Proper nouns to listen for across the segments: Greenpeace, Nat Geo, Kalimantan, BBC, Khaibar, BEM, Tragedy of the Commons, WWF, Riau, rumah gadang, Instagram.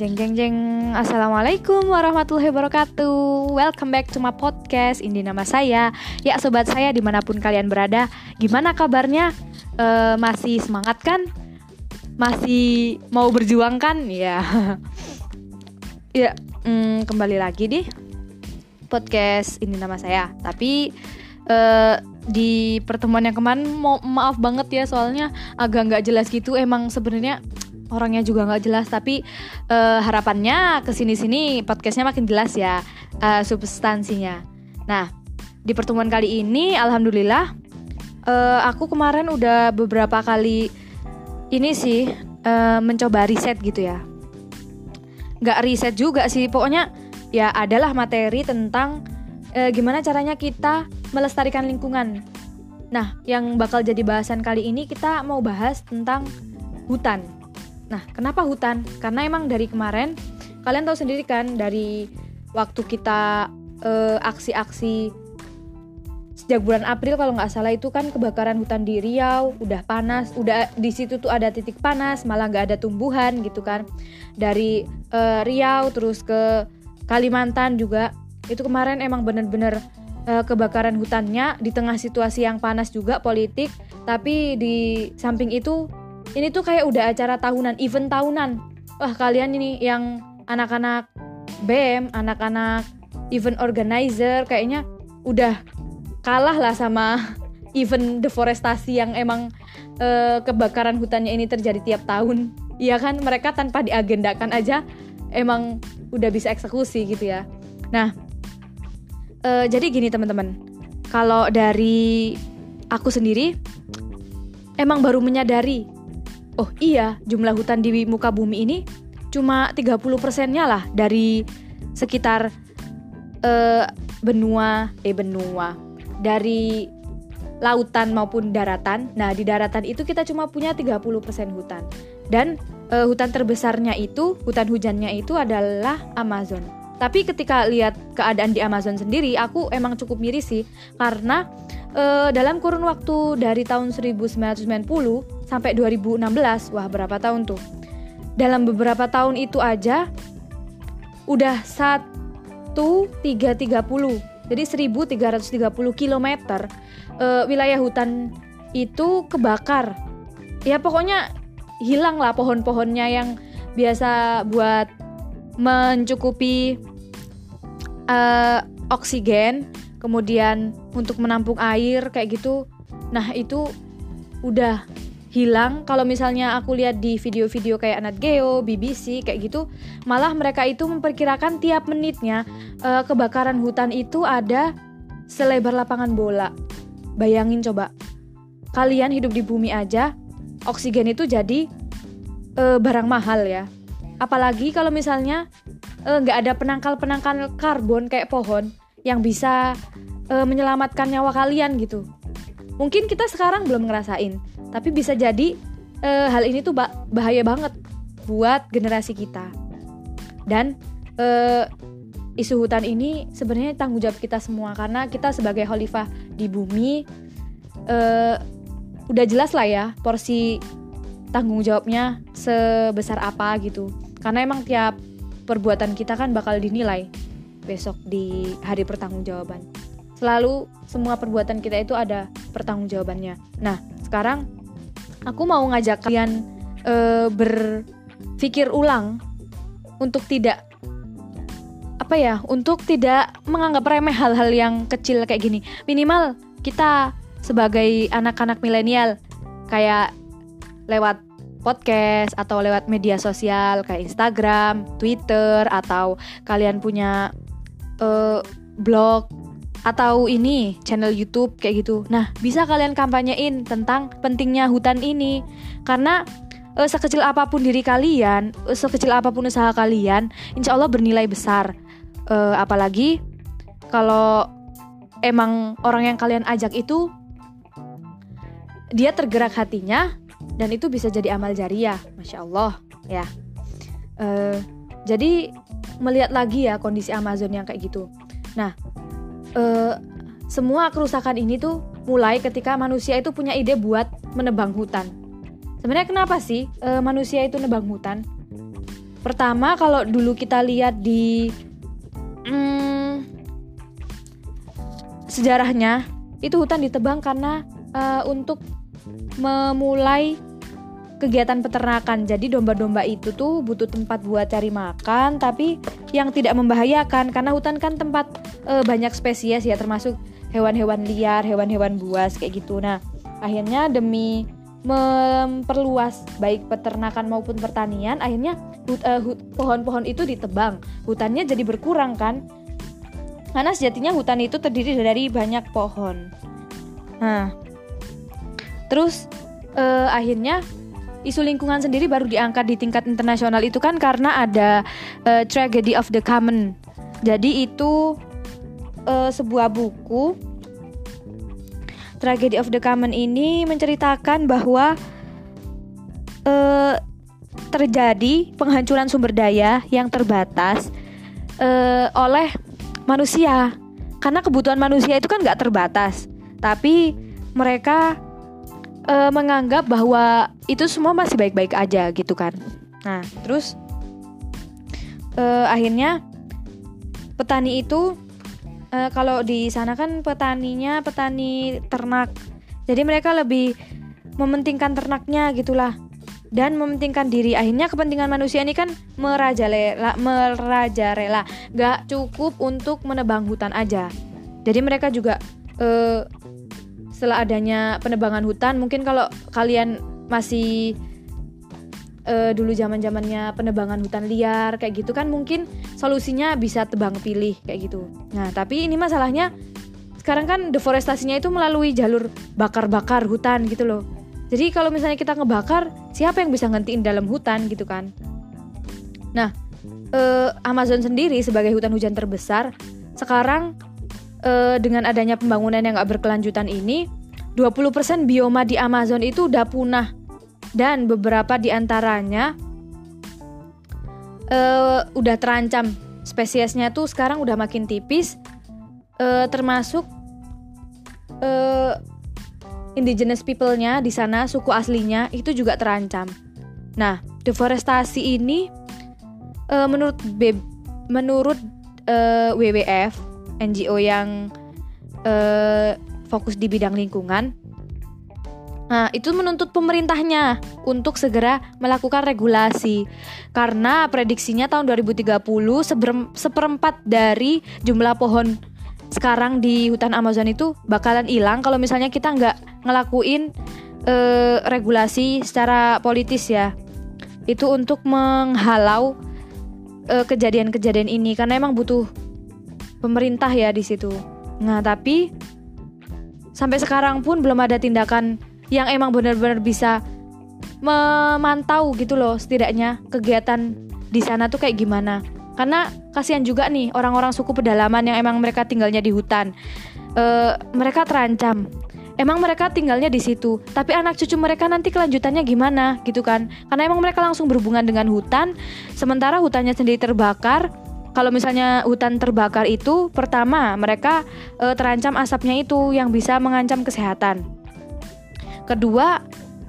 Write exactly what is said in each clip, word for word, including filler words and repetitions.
Jeng jeng jeng, assalamualaikum warahmatullahi wabarakatuh. Welcome back to my podcast. Ini nama saya, ya sobat saya dimanapun kalian berada. Gimana kabarnya? E, masih semangat kan? Masih mau berjuang kan? Ya, ya mm, kembali lagi di podcast ini nama saya. Tapi e, di pertemuan yang kemarin, mo- maaf banget ya soalnya agak nggak jelas gitu. Emang sebenarnya orangnya juga gak jelas, tapi uh, harapannya kesini-sini podcastnya makin jelas ya uh, substansinya. Nah, di pertemuan kali ini alhamdulillah uh, aku kemarin udah beberapa kali ini sih uh, mencoba riset gitu ya. Gak riset juga sih, pokoknya ya adalah materi tentang uh, gimana caranya kita melestarikan lingkungan. Nah, yang bakal jadi bahasan kali ini kita mau bahas tentang hutan. Nah, kenapa hutan? Karena emang dari kemarin, kalian tahu sendiri kan, dari waktu kita e, aksi-aksi sejak bulan April kalau nggak salah itu kan kebakaran hutan di Riau, udah panas, udah di situ tuh ada titik panas, malah nggak ada tumbuhan gitu kan. Dari e, Riau terus ke Kalimantan juga, itu kemarin emang bener-bener e, kebakaran hutannya di tengah situasi yang panas juga politik, tapi di samping itu ini tuh kayak udah acara tahunan, event tahunan. Wah, kalian ini yang anak-anak B E M, anak-anak event organizer kayaknya udah kalah lah sama event deforestasi yang emang e, kebakaran hutannya ini terjadi tiap tahun. Iya kan, mereka tanpa diagendakan aja emang udah bisa eksekusi gitu ya. Nah, e, jadi gini teman-teman, kalau dari aku sendiri emang baru menyadari, oh iya, jumlah hutan di muka bumi ini cuma tiga puluh persennya lah dari sekitar eh, benua, eh benua, dari lautan maupun daratan. Nah, di daratan itu kita cuma punya tiga puluh persen hutan. Dan eh, hutan terbesarnya itu, hutan hujannya itu adalah Amazon. Tapi ketika lihat keadaan di Amazon sendiri, aku emang cukup miris sih. Karena eh, dalam kurun waktu dari tahun seribu sembilan ratus sembilan puluh sampai dua ribu enam belas, wah berapa tahun tuh? Dalam beberapa tahun itu aja udah seribu tiga ratus tiga puluh, jadi seribu tiga ratus tiga puluh kilometer e, wilayah hutan itu kebakar. Ya pokoknya hilang lah pohon-pohonnya yang biasa buat mencukupi e, oksigen, kemudian untuk menampung air kayak gitu. Nah, itu udah hilang. Kalau misalnya aku lihat di video-video kayak Nat Geo, B B C kayak gitu, malah mereka itu memperkirakan tiap menitnya eh, kebakaran hutan itu ada selebar lapangan bola. Bayangin coba, kalian hidup di bumi aja, oksigen itu jadi eh, barang mahal ya. Apalagi kalau misalnya eh, gak ada penangkal-penangkal karbon kayak pohon yang bisa eh, menyelamatkan nyawa kalian gitu. Mungkin kita sekarang belum ngerasain, tapi bisa jadi e, hal ini tuh bah- bahaya banget buat generasi kita. Dan e, isu hutan ini sebenarnya tanggung jawab kita semua, karena kita sebagai khalifah di bumi e, udah jelas lah ya porsi tanggung jawabnya sebesar apa gitu. Karena emang tiap perbuatan kita kan bakal dinilai besok di hari pertanggungjawaban. Selalu semua perbuatan kita itu ada pertanggungjawabannya. Nah, sekarang aku mau ngajak kalian e, berpikir ulang untuk tidak apa ya, untuk tidak menganggap remeh hal-hal yang kecil kayak gini. Minimal kita sebagai anak-anak milenial kayak lewat podcast atau lewat media sosial kayak Instagram, Twitter, atau kalian punya e, blog atau ini channel YouTube kayak gitu. Nah, bisa kalian kampanyein tentang pentingnya hutan ini. Karena e, sekecil apapun diri kalian, e, sekecil apapun usaha kalian, insya Allah bernilai besar. E, apalagi kalau emang orang yang kalian ajak itu dia tergerak hatinya, dan itu bisa jadi amal jariah. Masya Allah ya. E, jadi melihat lagi ya kondisi Amazon yang kayak gitu. Nah, Uh, semua kerusakan ini tuh mulai ketika manusia itu punya ide buat menebang hutan. Sebenarnya kenapa sih uh, manusia itu nebang hutan? Pertama, kalau dulu kita lihat di hmm, sejarahnya, itu hutan ditebang karena uh, untuk memulai kegiatan peternakan. Jadi domba-domba itu tuh butuh tempat buat cari makan, tapi yang tidak membahayakan, karena hutan kan tempat e, banyak spesies ya, termasuk hewan-hewan liar, hewan-hewan buas kayak gitu. Nah, akhirnya demi memperluas baik peternakan maupun pertanian, akhirnya hut, e, hut, pohon-pohon itu ditebang, hutannya jadi berkurang kan, karena sejatinya hutan itu terdiri dari banyak pohon. Nah, terus e, akhirnya isu lingkungan sendiri baru diangkat di tingkat internasional itu kan karena ada uh, Tragedy of the Commons. Jadi itu uh, sebuah buku, Tragedy of the Commons ini menceritakan bahwa uh, terjadi penghancuran sumber daya yang terbatas uh, oleh manusia. Karena kebutuhan manusia itu kan gak terbatas, tapi mereka uh, menganggap bahwa itu semua masih baik-baik aja gitu kan. Nah, terus eh, akhirnya petani itu eh, kalau di sana kan petaninya petani ternak, jadi mereka lebih mementingkan ternaknya gitulah dan mementingkan diri. Akhirnya kepentingan manusia ini kan merajalela, merajalela, nggak cukup untuk menebang hutan aja. Jadi mereka juga eh, setelah adanya penebangan hutan, mungkin kalau kalian masih uh, dulu zaman-zamannya penebangan hutan liar kayak gitu kan, mungkin solusinya bisa tebang pilih kayak gitu. Nah, tapi ini masalahnya sekarang kan deforestasinya itu melalui jalur bakar-bakar hutan gitu loh. Jadi kalau misalnya kita ngebakar, siapa yang bisa ngentiin dalam hutan gitu kan. Nah, uh, Amazon sendiri sebagai hutan hujan terbesar sekarang uh, dengan adanya pembangunan yang gak berkelanjutan ini, dua puluh persen bioma di Amazon itu udah punah. Dan beberapa di antaranya uh, udah terancam. Spesiesnya tuh sekarang udah makin tipis, uh, termasuk uh, indigenous people-nya di sana, suku aslinya itu juga terancam. Nah, deforestasi ini uh, menurut B- menurut uh, W W F, N G O yang uh, fokus di bidang lingkungan. Nah, itu menuntut pemerintahnya untuk segera melakukan regulasi karena prediksinya tahun dua ribu tiga puluh seber- seperempat dari jumlah pohon sekarang di hutan Amazon itu bakalan hilang kalau misalnya kita nggak ngelakuin eh, regulasi secara politis ya. Itu untuk menghalau eh, kejadian-kejadian ini karena emang butuh pemerintah ya di situ. Nah, tapi sampai sekarang pun belum ada tindakan yang emang benar-benar bisa memantau gitu loh, setidaknya kegiatan di sana tuh kayak gimana. Karena kasihan juga nih orang-orang suku pedalaman yang emang mereka tinggalnya di hutan, e, mereka terancam. Emang mereka tinggalnya di situ, tapi anak cucu mereka nanti kelanjutannya gimana gitu kan? Karena emang mereka langsung berhubungan dengan hutan, sementara hutannya sendiri terbakar. Kalau misalnya hutan terbakar itu, pertama mereka e, terancam asapnya itu yang bisa mengancam kesehatan. Kedua,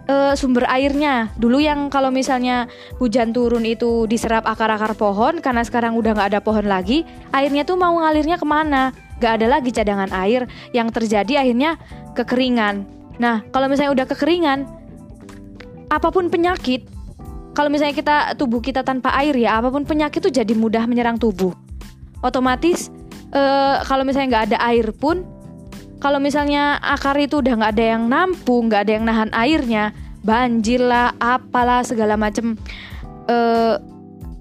e, sumber airnya. Dulu yang kalau misalnya hujan turun itu diserap akar-akar pohon, karena sekarang udah gak ada pohon lagi, airnya tuh mau ngalirnya kemana? Gak ada lagi cadangan air. Yang terjadi akhirnya kekeringan. Nah, kalau misalnya udah kekeringan, apapun penyakit, kalau misalnya kita tubuh kita tanpa air ya, apapun penyakit tuh jadi mudah menyerang tubuh. Otomatis e, kalau misalnya gak ada air pun, kalau misalnya akar itu udah gak ada yang nampung, gak ada yang nahan airnya, banjir lah, apalah, segala macem e,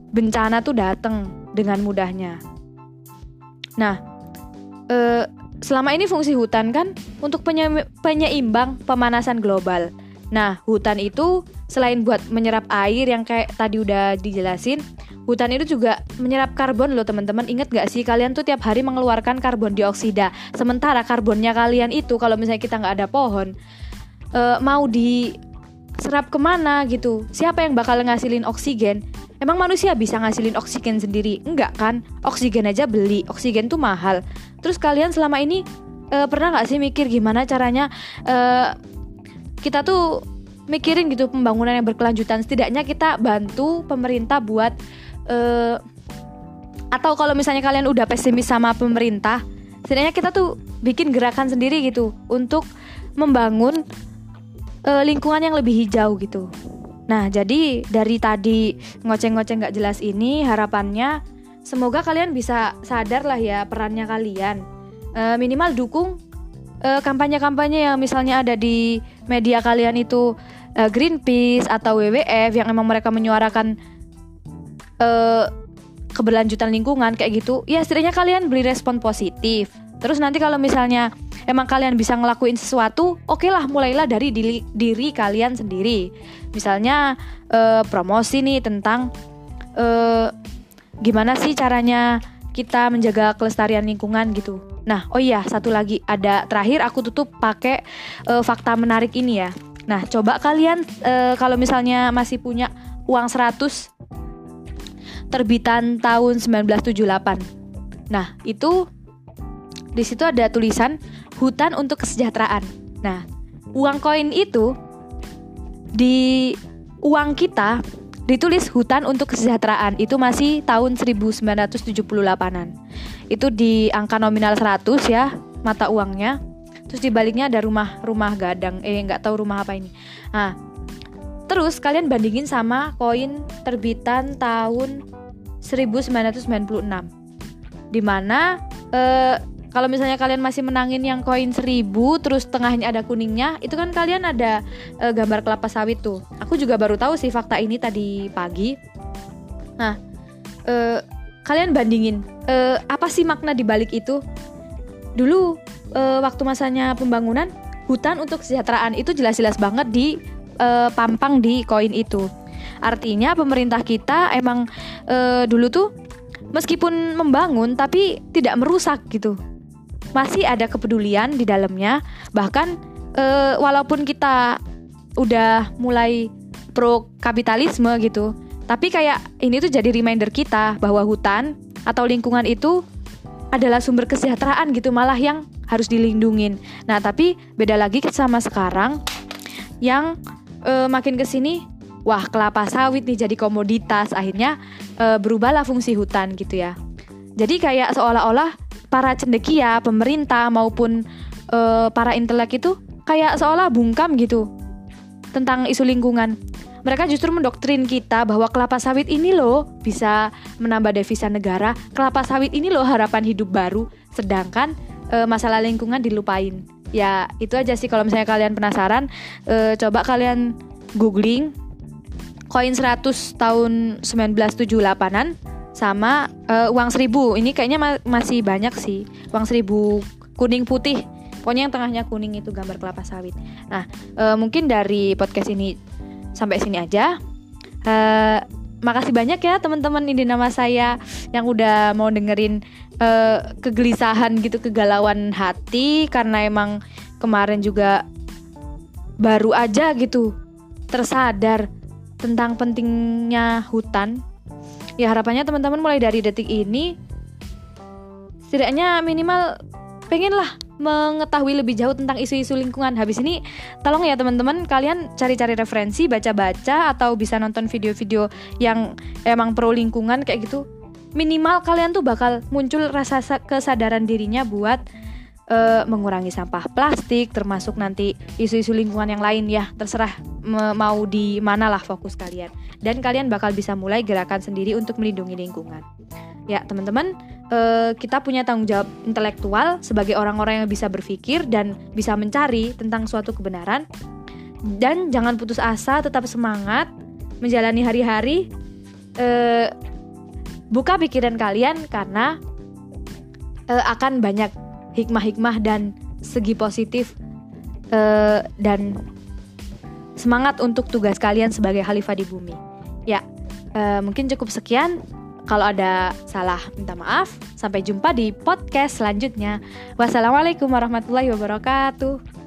bencana tuh dateng dengan mudahnya. Nah, e, selama ini fungsi hutan kan untuk penye- penyeimbang pemanasan global. Nah, hutan itu selain buat menyerap air yang kayak tadi udah dijelasin, hutan itu juga menyerap karbon loh teman-teman. Ingat gak sih kalian tuh tiap hari mengeluarkan karbon dioksida. Sementara karbonnya kalian itu kalau misalnya kita gak ada pohon, uh, mau diserap kemana gitu. Siapa yang bakal ngasilin oksigen? Emang manusia bisa ngasilin oksigen sendiri? Enggak kan, oksigen aja beli, oksigen tuh mahal. Terus kalian selama ini uh, pernah gak sih mikir gimana caranya uh, kita tuh mikirin gitu pembangunan yang berkelanjutan. Setidaknya kita bantu pemerintah buat uh, atau kalau misalnya kalian udah pesimis sama pemerintah, setidaknya kita tuh bikin gerakan sendiri gitu untuk membangun uh, lingkungan yang lebih hijau gitu. Nah, jadi dari tadi ngoceng-ngoceng gak jelas ini, harapannya semoga kalian bisa sadar lah ya perannya kalian. E, minimal dukung e, kampanye-kampanye yang misalnya ada di media kalian itu, e, Greenpeace atau W W F yang emang mereka menyuarakan e, keberlanjutan lingkungan kayak gitu. Ya setidaknya kalian beri respon positif. Terus nanti kalau misalnya emang kalian bisa ngelakuin sesuatu, oke lah, mulailah dari diri, diri kalian sendiri. Misalnya e, promosi nih tentang e, gimana sih caranya kita menjaga kelestarian lingkungan gitu. Nah, oh iya, satu lagi, ada terakhir aku tutup pakai e, fakta menarik ini ya. Nah, coba kalian e, kalau misalnya masih punya uang seratus terbitan tahun sembilan belas tujuh puluh delapan. Nah, itu di situ ada tulisan hutan untuk kesejahteraan. Nah, uang koin itu di uang kita ditulis hutan untuk kesejahteraan. Itu masih tahun seribu sembilan ratus tujuh puluh delapan-an. Itu di angka nominal seratus ya mata uangnya. Terus di baliknya ada rumah-rumah gadang. Eh, nggak tahu rumah apa ini. Nah, terus kalian bandingin sama koin terbitan tahun seribu sembilan ratus sembilan puluh enam. Dimana eh, kalau misalnya kalian masih menangin yang koin seribu, terus tengahnya ada kuningnya, itu kan kalian ada e, gambar kelapa sawit tuh. Aku juga baru tahu sih fakta ini tadi pagi. Nah, e, kalian bandingin e, apa sih makna dibalik itu? Dulu e, waktu masanya pembangunan, hutan untuk kesejahteraan itu jelas-jelas banget di e, pampang di koin itu. Artinya pemerintah kita emang e, dulu tuh meskipun membangun tapi tidak merusak gitu. Masih ada kepedulian di dalamnya. Bahkan e, walaupun kita udah mulai pro kapitalisme gitu, tapi kayak ini tuh jadi reminder kita bahwa hutan atau lingkungan itu adalah sumber kesejahteraan gitu, malah yang harus dilindungin. Nah, tapi beda lagi sama sekarang yang e, makin kesini, wah, kelapa sawit nih jadi komoditas. Akhirnya e, berubahlah fungsi hutan gitu ya. Jadi kayak seolah-olah para cendekia, pemerintah maupun e, para intelek itu kayak seolah bungkam gitu tentang isu lingkungan. Mereka justru mendoktrin kita bahwa kelapa sawit ini loh bisa menambah devisa negara, kelapa sawit ini loh harapan hidup baru, sedangkan e, masalah lingkungan dilupain. Ya itu aja sih, kalau misalnya kalian penasaran, e, coba kalian googling koin seratus tahun sembilan belas tujuh puluh delapan-an sama uh, uang seribu. Ini kayaknya ma- masih banyak sih. Uang seribu kuning putih, pokoknya yang tengahnya kuning itu gambar kelapa sawit. Nah, uh, mungkin dari podcast ini sampai sini aja. uh, Makasih banyak ya teman-teman, ini nama saya yang udah mau dengerin uh, kegelisahan gitu, kegalauan hati. Karena emang kemarin juga baru aja gitu tersadar tentang pentingnya hutan. Ya harapannya teman-teman mulai dari detik ini setidaknya minimal pengenlah mengetahui lebih jauh tentang isu-isu lingkungan. Habis ini tolong ya teman-teman, kalian cari-cari referensi, baca-baca, atau bisa nonton video-video yang emang pro lingkungan kayak gitu. Minimal kalian tuh bakal muncul rasa kesadaran dirinya buat uh, mengurangi sampah plastik, termasuk nanti isu-isu lingkungan yang lain ya. Terserah mau di mana lah fokus kalian, dan kalian bakal bisa mulai gerakan sendiri untuk melindungi lingkungan. Ya teman-teman, eh, kita punya tanggung jawab intelektual sebagai orang-orang yang bisa berpikir dan bisa mencari tentang suatu kebenaran. Dan jangan putus asa, tetap semangat menjalani hari-hari. eh, Buka pikiran kalian, karena eh, akan banyak hikmah-hikmah dan segi positif. eh, Dan semangat untuk tugas kalian sebagai khalifah di bumi. Ya, e, mungkin cukup sekian. Kalau ada salah, minta maaf. Sampai jumpa di podcast selanjutnya. Wassalamualaikum warahmatullahi wabarakatuh.